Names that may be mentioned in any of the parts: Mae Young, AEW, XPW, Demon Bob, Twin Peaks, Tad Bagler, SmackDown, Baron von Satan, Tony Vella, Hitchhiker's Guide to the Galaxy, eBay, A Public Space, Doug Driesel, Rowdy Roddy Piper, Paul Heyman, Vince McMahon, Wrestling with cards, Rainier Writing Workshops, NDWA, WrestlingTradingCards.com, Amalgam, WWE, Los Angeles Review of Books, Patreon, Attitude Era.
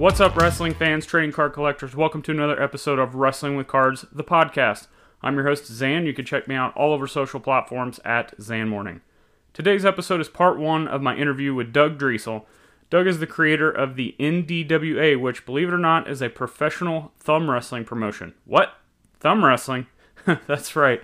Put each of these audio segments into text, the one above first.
What's up, wrestling fans, trading card collectors? Welcome to another episode of Wrestling with Cards, the podcast. I'm your host, Zan. You can check me out all over social platforms at Zan Morning. Today's episode is part one of my interview with Doug Driesel. Doug is the creator of the NDWA, which, believe it or not, is a professional thumb wrestling promotion. What? Thumb wrestling? That's right.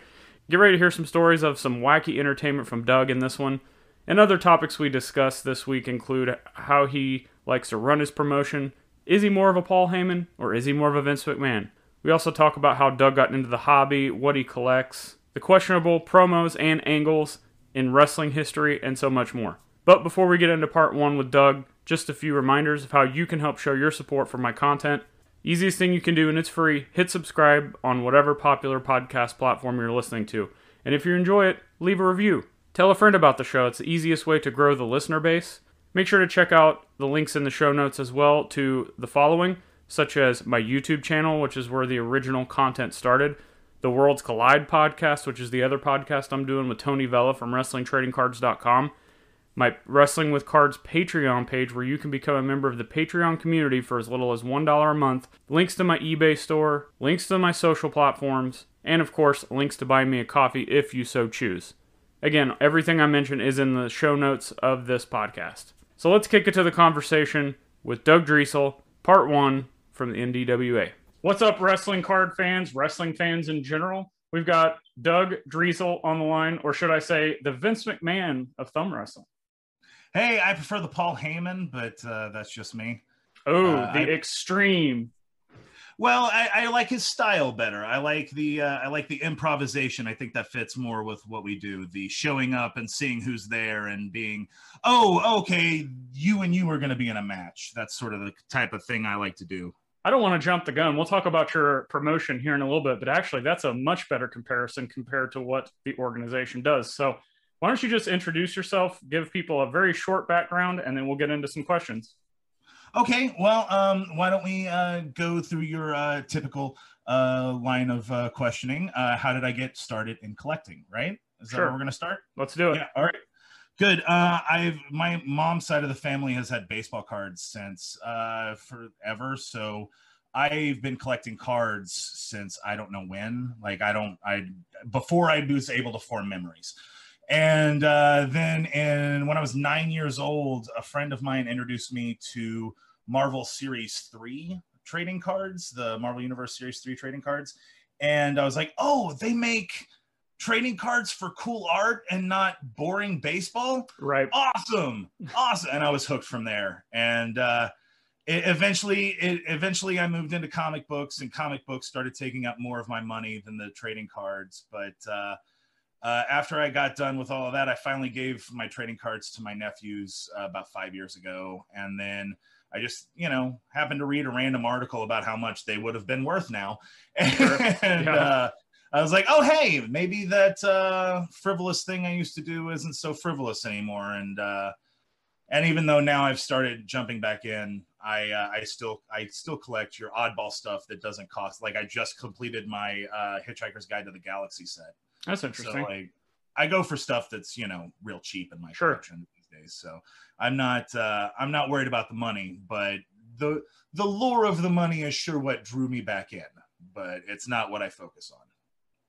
Get ready to hear some stories of some wacky entertainment from Doug in this one. And other topics we discussed this week include how he likes to run his promotion. Is he more of a Paul Heyman, or is he more of a Vince McMahon? We also talk about how Doug got into the hobby, what he collects, the questionable promos and angles in wrestling history, and so much more. But before we get into part one with Doug, just a few reminders of how you can help show your support for my content. Easiest thing you can do, and it's free, hit subscribe on whatever popular podcast platform you're listening to. And if you enjoy it, leave a review. Tell a friend about the show. It's the easiest way to grow the listener base. Make sure to check out the links in the show notes as well to the following, such as my YouTube channel, which is where the original content started, the Worlds Collide podcast, which is the other podcast I'm doing with Tony Vella from WrestlingTradingCards.com, my Wrestling with Cards Patreon page, where you can become a member of the Patreon community for as little as $1 a month, links to my eBay store, links to my social platforms, and of course, links to buy me a coffee if you so choose. Again, everything I mentioned is in the show notes of this podcast. So let's kick it to the conversation with Doug Driesel, part one from the NDWA. What's up, wrestling card fans, wrestling fans in general? We've got Doug Driesel on the line, or should I say the Vince McMahon of thumb wrestling. Hey, I prefer the Paul Heyman, but that's just me. Oh, the extreme. Well, I like his style better. I like the improvisation. I think that fits more with what we do. The showing up and seeing who's there and being, oh, okay, you and you are going to be in a match. That's sort of the type of thing I like to do. I don't want to jump the gun. We'll talk about your promotion here in a little bit, but actually that's a much better comparison compared to what the organization does. So why don't you just introduce yourself, give people a very short background, and then we'll get into some questions. Okay, well, why don't we go through your typical line of questioning? How did I get started in collecting, right? Is that where we're going to start? Let's do it. Yeah, all right. Good. My mom's side of the family has had baseball cards since forever, so I've been collecting cards since I don't know when. Before I was able to form memories. And when I was 9 years old, a friend of mine introduced me to Marvel Series 3 trading cards, the Marvel Universe Series 3 trading cards. And I was like, oh, they make trading cards for cool art and not boring baseball? Right. Awesome. And I was hooked from there. And eventually I moved into comic books, and comic books started taking up more of my money than the trading cards. But after I got done with all of that, I finally gave my trading cards to my nephews about 5 years ago. And then I just, happened to read a random article about how much they would have been worth now. And I was like, oh, hey, maybe that frivolous thing I used to do isn't so frivolous anymore. And even though now I've started jumping back in, I still collect your oddball stuff that doesn't cost. Like, I just completed my Hitchhiker's Guide to the Galaxy set. That's interesting. So, I go for stuff that's, real cheap in my collection these days. So I'm not worried about the money, but the lure of the money is sure what drew me back in, but it's not what I focus on.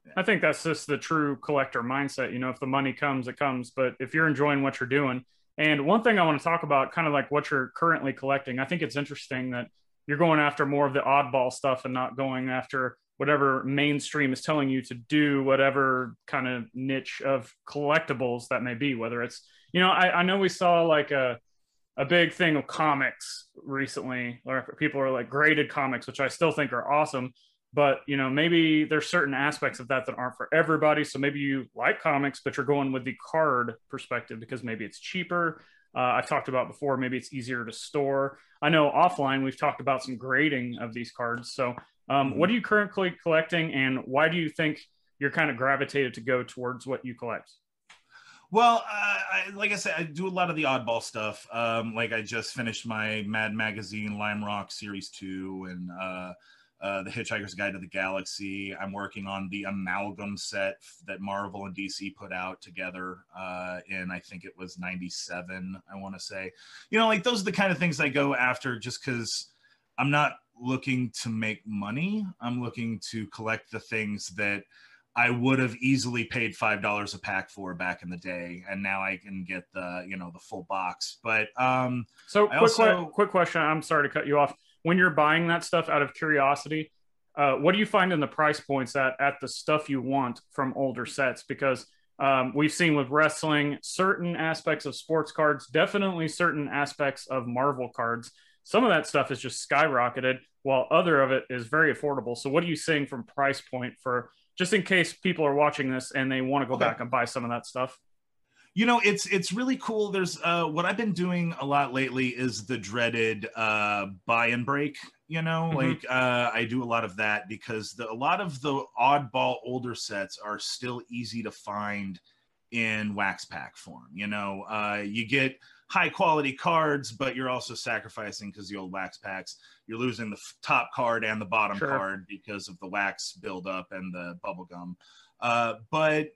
Yeah. I think that's just the true collector mindset. If the money comes, it comes, but if you're enjoying what you're doing. And one thing I want to talk about, kind of like what you're currently collecting, I think it's interesting that you're going after more of the oddball stuff and not going after whatever mainstream is telling you to do, whatever kind of niche of collectibles that may be, whether it's, I know we saw like a big thing of comics recently, or people are like graded comics, which I still think are awesome, but maybe there's certain aspects of that aren't for everybody. So maybe you like comics, but you're going with the card perspective because maybe it's cheaper. I've talked about before, maybe it's easier to store. I know offline, we've talked about some grading of these cards. So what are you currently collecting, and why do you think you're kind of gravitated to go towards what you collect? Well, like I said, I do a lot of the oddball stuff. Like, I just finished my Mad Magazine, Lime Rock Series 2, and the Hitchhiker's Guide to the Galaxy. I'm working on the Amalgam set that Marvel and DC put out together in, I think it was 97, I want to say. Like, those are the kind of things I go after just because I'm not looking to make money. I'm looking to collect the things that I would have easily paid $5 a pack for back in the day, and now I can get the, you know, the full box. But so quick question. I'm sorry to cut you off. When you're buying that stuff, out of curiosity, what do you find in the price points at the stuff you want from older sets? Because we've seen with wrestling, certain aspects of sports cards, definitely certain aspects of Marvel cards, some of that stuff is just skyrocketed, while other of it is very affordable. So what are you seeing from price point for, just in case people are watching this and they want to go back and buy some of that stuff? You know, it's really cool. There's what I've been doing a lot lately is the dreaded buy and break, you know, like I do a lot of that because a lot of the oddball older sets are still easy to find in wax pack form. You know, you get high quality cards, but you're also sacrificing, because the old wax packs, you're losing the top card and the bottom card because of the wax buildup and the bubblegum. But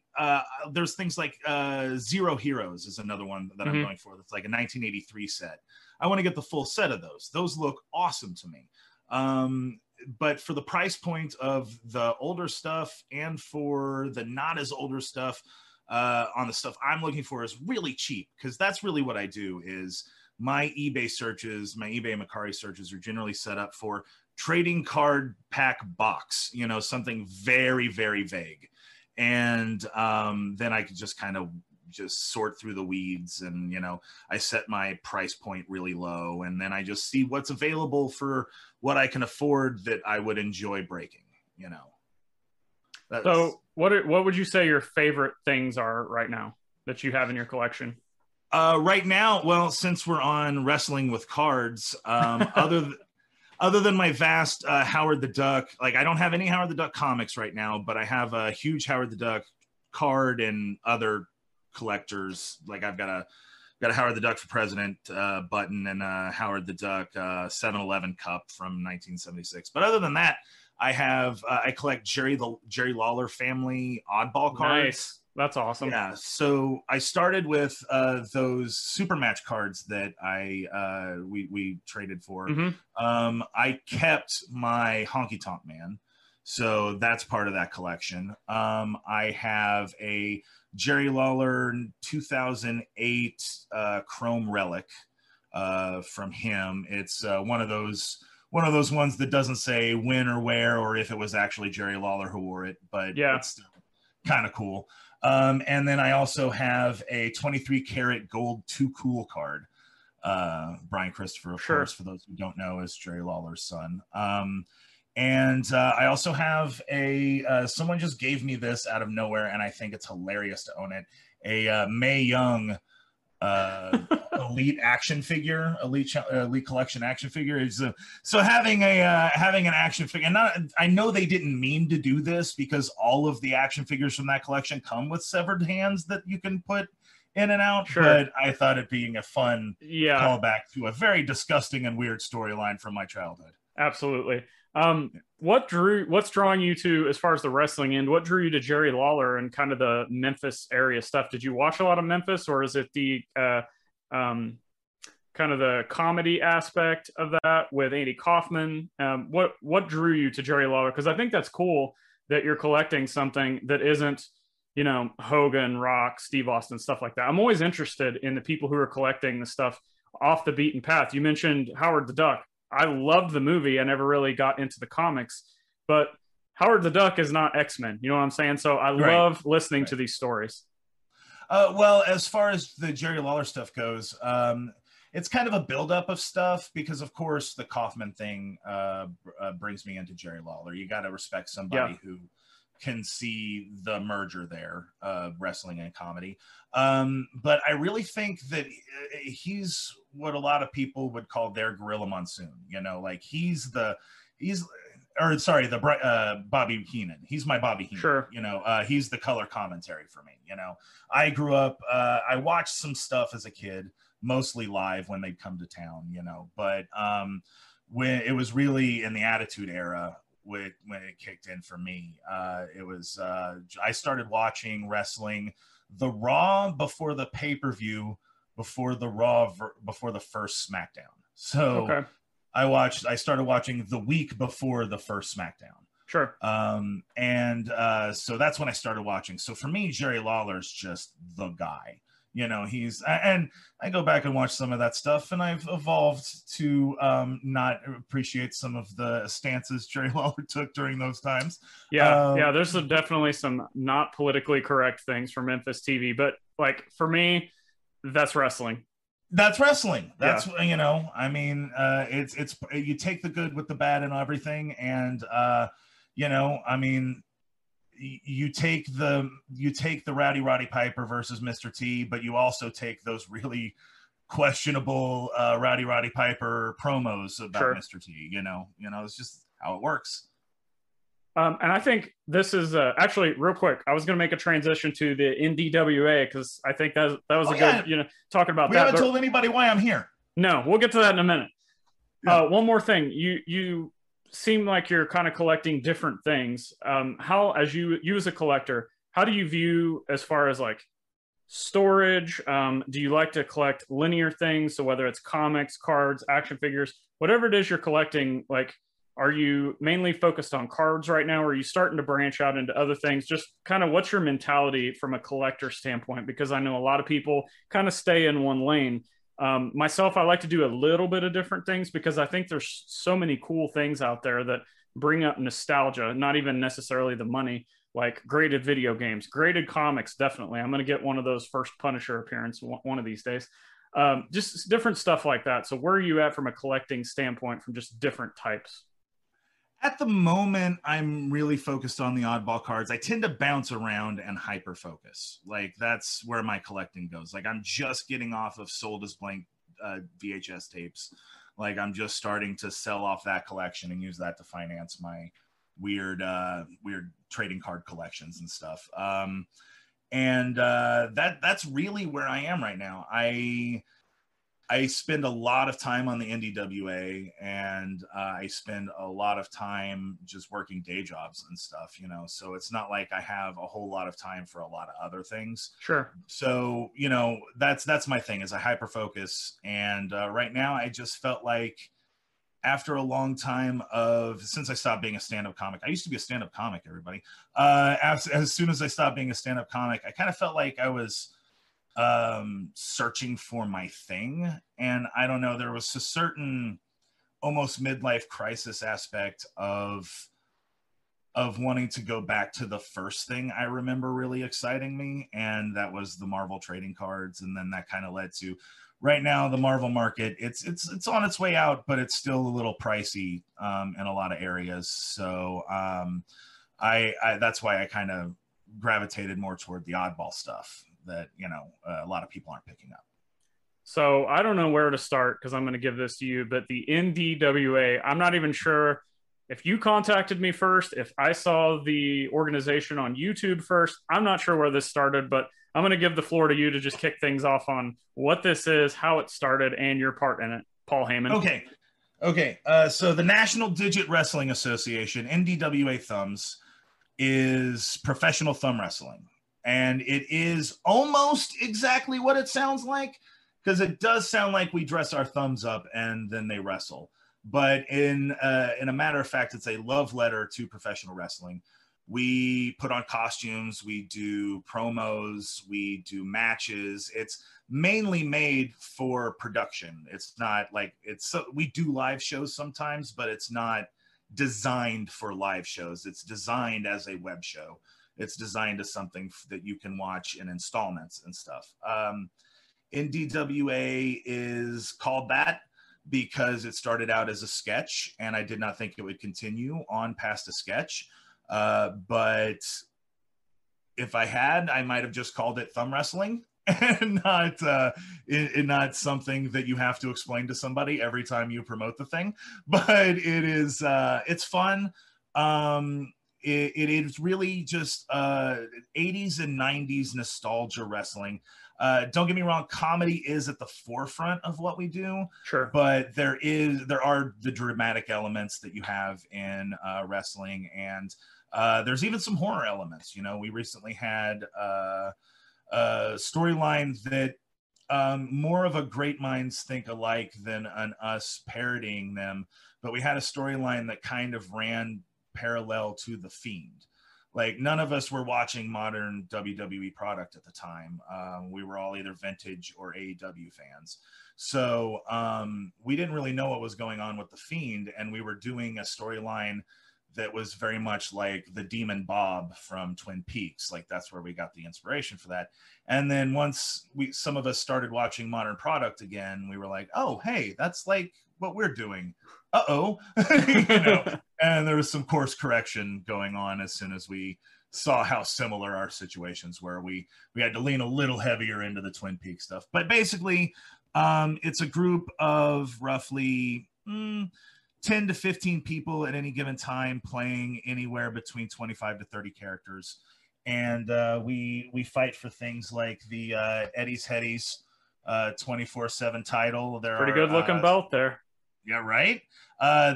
there's things like Zero Heroes is another one that I'm going for. That's like a 1983 set. I want to get the full set of those. Those look awesome to me. But for the price point of the older stuff and for the not as older stuff, on the stuff I'm looking for is really cheap, because that's really what I do is my eBay searches, my eBay Mercari searches are generally set up for trading card pack box, you know, something very, very vague. And then I could just kind of just sort through the weeds, and, you know, I set my price point really low, and then I just see what's available for what I can afford that I would enjoy breaking, you know. That's... So what would you say your favorite things are right now that you have in your collection? Right now, well, since we're on Wrestling with Cards, other than my vast Howard the Duck, like I don't have any Howard the Duck comics right now, but I have a huge Howard the Duck card and other collectors. Like I've got a Howard the Duck for President button and a Howard the Duck 7-Eleven cup from 1976. But other than that, I have I collect Jerry Lawler family oddball cards. Nice. That's awesome. Yeah, so I started with those super match cards that we traded for. I kept my Honky Tonk Man, so that's part of that collection. I have a Jerry Lawler 2008 Chrome Relic from him. It's one of those ones that doesn't say when or where or if it was actually Jerry Lawler who wore it, but it's still kind of cool. And then I also have a 23-karat gold Too Cool card. Brian Christopher, of course, for those who don't know, is Jerry Lawler's son. And I also have a, someone just gave me this out of nowhere, and I think it's hilarious to own it, a Mae Young elite collection action figure. Is so having a having an action figure, and I know they didn't mean to do this because all of the action figures from that collection come with severed hands that you can put in and out, but I thought it being a fun callback to a very disgusting and weird storyline from my childhood. Absolutely. What's drawing you to, as far as the wrestling end, what drew you to Jerry Lawler and kind of the Memphis area stuff? Did you watch a lot of Memphis, or is it the kind of the comedy aspect of that with Andy Kaufman? What drew you to Jerry Lawler? Because I think that's cool that you're collecting something that isn't, you know, Hogan, Rock, Steve Austin, stuff like that. I'm always interested in the people who are collecting the stuff off the beaten path. You mentioned Howard the Duck. I loved the movie. I never really got into the comics, but Howard the Duck is not X-Men. You know what I'm saying? So I love listening to these stories. Well, as far as the Jerry Lawler stuff goes, it's kind of a buildup of stuff because, of course, the Kaufman thing brings me into Jerry Lawler. You got to respect somebody who can see the merger there, wrestling and comedy. But I really think that he's what a lot of people would call their Gorilla Monsoon. You know, like the Bobby Heenan. He's my Bobby Heenan. You know, he's the color commentary for me. You know, I grew up, I watched some stuff as a kid, mostly live when they'd come to town, you know, but when it was really in the Attitude Era, when it kicked in for me, it was I started watching wrestling, the Raw before the pay-per-view, before the Raw, before the first SmackDown. So I started watching the week before the first SmackDown. Sure. So that's when I started watching. So for me, Jerry Lawler's just the guy. You know, he's, and I go back and watch some of that stuff, and I've evolved to not appreciate some of the stances Jerry Lawler took during those times. Yeah, yeah, there's definitely some not politically correct things from Memphis TV, but like for me, that's wrestling. That's wrestling. That's, yeah. You know, I mean, it's you take the good with the bad and everything, and you know, I mean, you take the Rowdy Roddy Piper versus Mr. T, but you also take those really questionable Rowdy Roddy Piper promos about, sure, Mr. T. You know, it's just how it works. And I think this is actually real quick. I was going to make a transition to the NDWA because I think that was good, you know, talking about that. We haven't told anybody why I'm here. No, we'll get to that in a minute. Yeah. One more thing. You seem like you're kind of collecting different things. How, as you as a collector, how do you view as far as like storage? Do you like to collect linear things? So whether it's comics, cards, action figures, whatever it is you're collecting, like, are you mainly focused on cards right now, or are you starting to branch out into other things? Just kind of what's your mentality from a collector standpoint? Because I know a lot of people kind of stay in one lane. Myself, I like to do a little bit of different things because I think there's so many cool things out there that bring up nostalgia, not even necessarily the money, like graded video games, graded comics, definitely. I'm going to get one of those first Punisher appearance one of these days. Just different stuff like that. So where are you at from a collecting standpoint from just different types? At the moment, I'm really focused on the oddball cards. I tend to bounce around and hyper-focus. Like, that's where my collecting goes. Like, I'm just getting off of sold as blank VHS tapes. Like, I'm just starting to sell off that collection and use that to finance my weird trading card collections and stuff. That's really where I am right now. I spend a lot of time on the NDWA, and I spend a lot of time just working day jobs and stuff, you know, so it's not like I have a whole lot of time for a lot of other things. Sure. So, you know, that's my thing, is I hyper-focus. And right now I just felt like after a long time since I stopped being a stand-up comic, I used to be a stand-up comic, everybody. As soon as I stopped being a stand-up comic, I kind of felt like I was searching for my thing, and I don't know, there was a certain almost midlife crisis aspect of wanting to go back to the first thing I remember really exciting me, and that was the Marvel trading cards. And then that kind of led to, right now, the Marvel market, it's on its way out, but it's still a little pricey in a lot of areas, so I that's why I kind of gravitated more toward the oddball stuff that, you know, a lot of people aren't picking up. So I don't know where to start, because I'm going to give this to you, but the NDWA, I'm not even sure if you contacted me first, if I saw the organization on YouTube first, I'm not sure where this started, but I'm going to give the floor to you to just kick things off on what this is, how it started, and your part in it, Paul Heyman. Okay. So the National Digit Wrestling Association, NDWA Thumbs, is professional thumb wrestling. And it is almost exactly what it sounds like, because it does sound like we dress our thumbs up and then they wrestle. But in a matter of fact, it's a love letter to professional wrestling. We put on costumes, we do promos, we do matches. It's mainly made for production. It's not like we do live shows sometimes, but it's not designed for live shows. It's designed as a web show. It's designed as something that you can watch in installments and stuff. NDWA is called that because it started out as a sketch, and I did not think it would continue on past a sketch. But if I had, I might have just called it thumb wrestling and not something that you have to explain to somebody every time you promote the thing. But it is, it's fun. It is really just 80s and 90s nostalgia wrestling. Don't get me wrong, comedy is at the forefront of what we do. Sure. But there are the dramatic elements that you have in wrestling, and there's even some horror elements. You know, we recently had a storyline that more of a great minds think alike than an us parodying them. But we had a storyline that kind of ran parallel to The Fiend. Like, none of us were watching modern WWE product at the time. We were all either vintage or AEW fans. So we didn't really know what was going on with The Fiend, and we were doing a storyline that was very much like the Demon Bob from Twin Peaks. Like, that's where we got the inspiration for that. And then once some of us started watching modern product again, we were like, oh, hey, that's like what we're doing. Uh-oh. You know? And there was some course correction going on as soon as we saw how similar our situations were. We had to lean a little heavier into the Twin Peaks stuff. But basically, it's a group of roughly 10 to 15 people at any given time, playing anywhere between 25 to 30 characters. And we fight for things like the eddies headies 24/7 title. They're pretty good looking belt there. Yeah, right.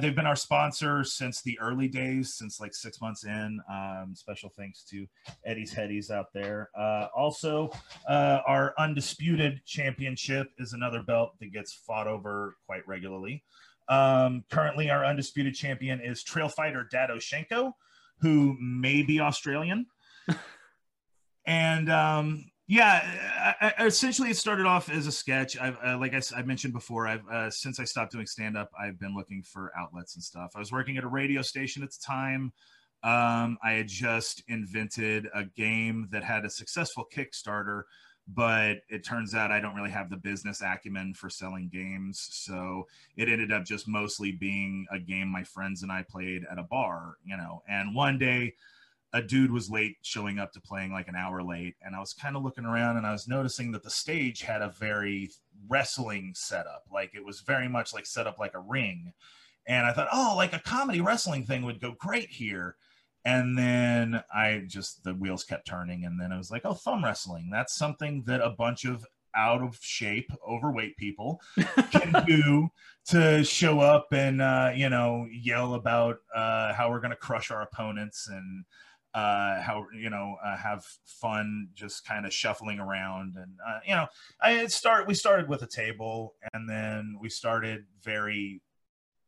They've been our sponsor since the early days, since like 6 months in. Special thanks to Eddies Headies out there. Also, our Undisputed Championship is another belt that gets fought over quite regularly. Currently, our Undisputed Champion is Trail Fighter Dadoshenko, who may be Australian. And yeah, essentially it started off as a sketch. Like I mentioned before, since I stopped doing stand-up, I've been looking for outlets and stuff. I was working at a radio station at the time. I had just invented a game that had a successful Kickstarter, but it turns out I don't really have the business acumen for selling games. So it ended up just mostly being a game my friends and I played at a bar, you know. And one day, a dude was late showing up to playing, like an hour late, and I was kind of looking around and I was noticing that the stage had a very wrestling setup. Like, it was very much like set up like a ring, and I thought, oh, like a comedy wrestling thing would go great here. And then the wheels kept turning, and then I was like, oh, thumb wrestling, that's something that a bunch of out of shape, overweight people can do to show up and you know, yell about how we're gonna crush our opponents, and how, you know, have fun just kind of shuffling around. And you know, we started with a table, and then we started very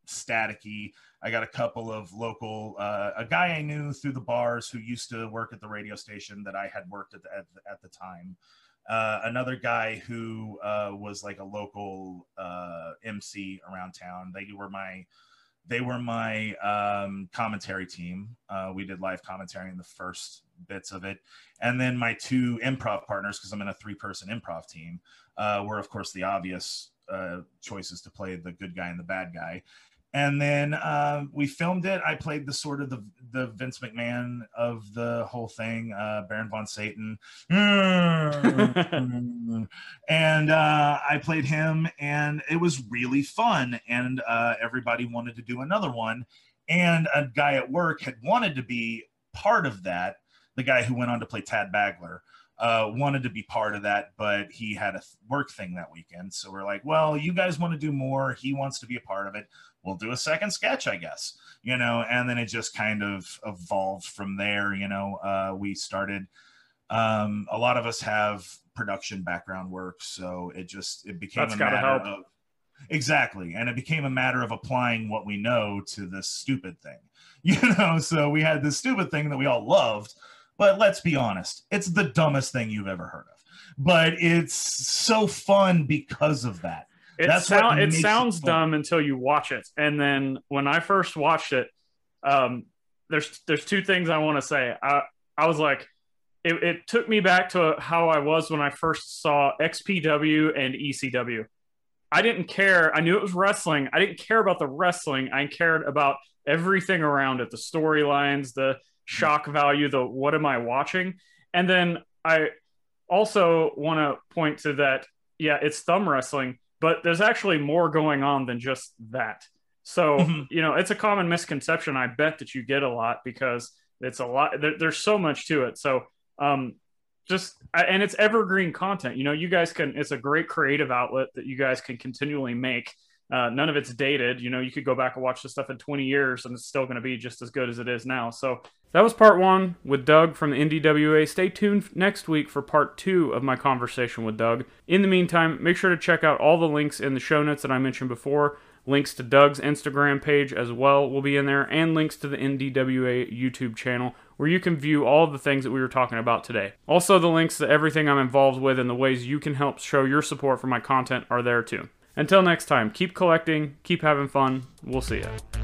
staticky. I got a couple of local, a guy I knew through the bars who used to work at the radio station that I had worked at the time. Another guy who was like a local MC around town. They were my commentary team. We did live commentary in the first bits of it. And then my two improv partners, because I'm in a three-person improv team, were, of course, the obvious choices to play the good guy and the bad guy. And then we filmed it. I played the sort of the Vince McMahon of the whole thing, Baron von Satan. And I played him, and it was really fun. And everybody wanted to do another one. And a guy at work had wanted to be part of that. The guy who went on to play Tad Bagler wanted to be part of that, but he had a work thing that weekend. So we're like, well, you guys want to do more. He wants to be a part of it. We'll do a second sketch, I guess, you know. And then it just kind of evolved from there, you know. We started, a lot of us have production background work, so it became a matter of, exactly, and it became a matter of applying what we know to this stupid thing, you know. So we had this stupid thing that we all loved, but let's be honest, it's the dumbest thing you've ever heard of, but it's so fun because of that. It sounds dumb until you watch it. And then when I first watched it, there's two things I want to say. I was like, it took me back to how I was when I first saw XPW and ECW. I didn't care. I knew it was wrestling. I didn't care about the wrestling. I cared about everything around it, the storylines, the shock value, the what am I watching? And then I also want to point to that, yeah, it's thumb wrestling, but there's actually more going on than just that. So, you know, it's a common misconception, I bet, that you get a lot, because it's a lot. There's so much to it. So and it's evergreen content. You know, you guys it's a great creative outlet that you guys can continually make. None of it's dated. You know, you could go back and watch this stuff in 20 years and it's still going to be just as good as it is now. So that was part one with Doug from the NDWA. Stay tuned next week for part two of my conversation with Doug. In the meantime, make sure to check out all the links in the show notes that I mentioned before. Links to Doug's Instagram page as well will be in there, and links to the NDWA YouTube channel, where you can view all the things that we were talking about today. Also, the links to everything I'm involved with and the ways you can help show your support for my content are there too. Until next time, keep collecting, keep having fun, we'll see ya.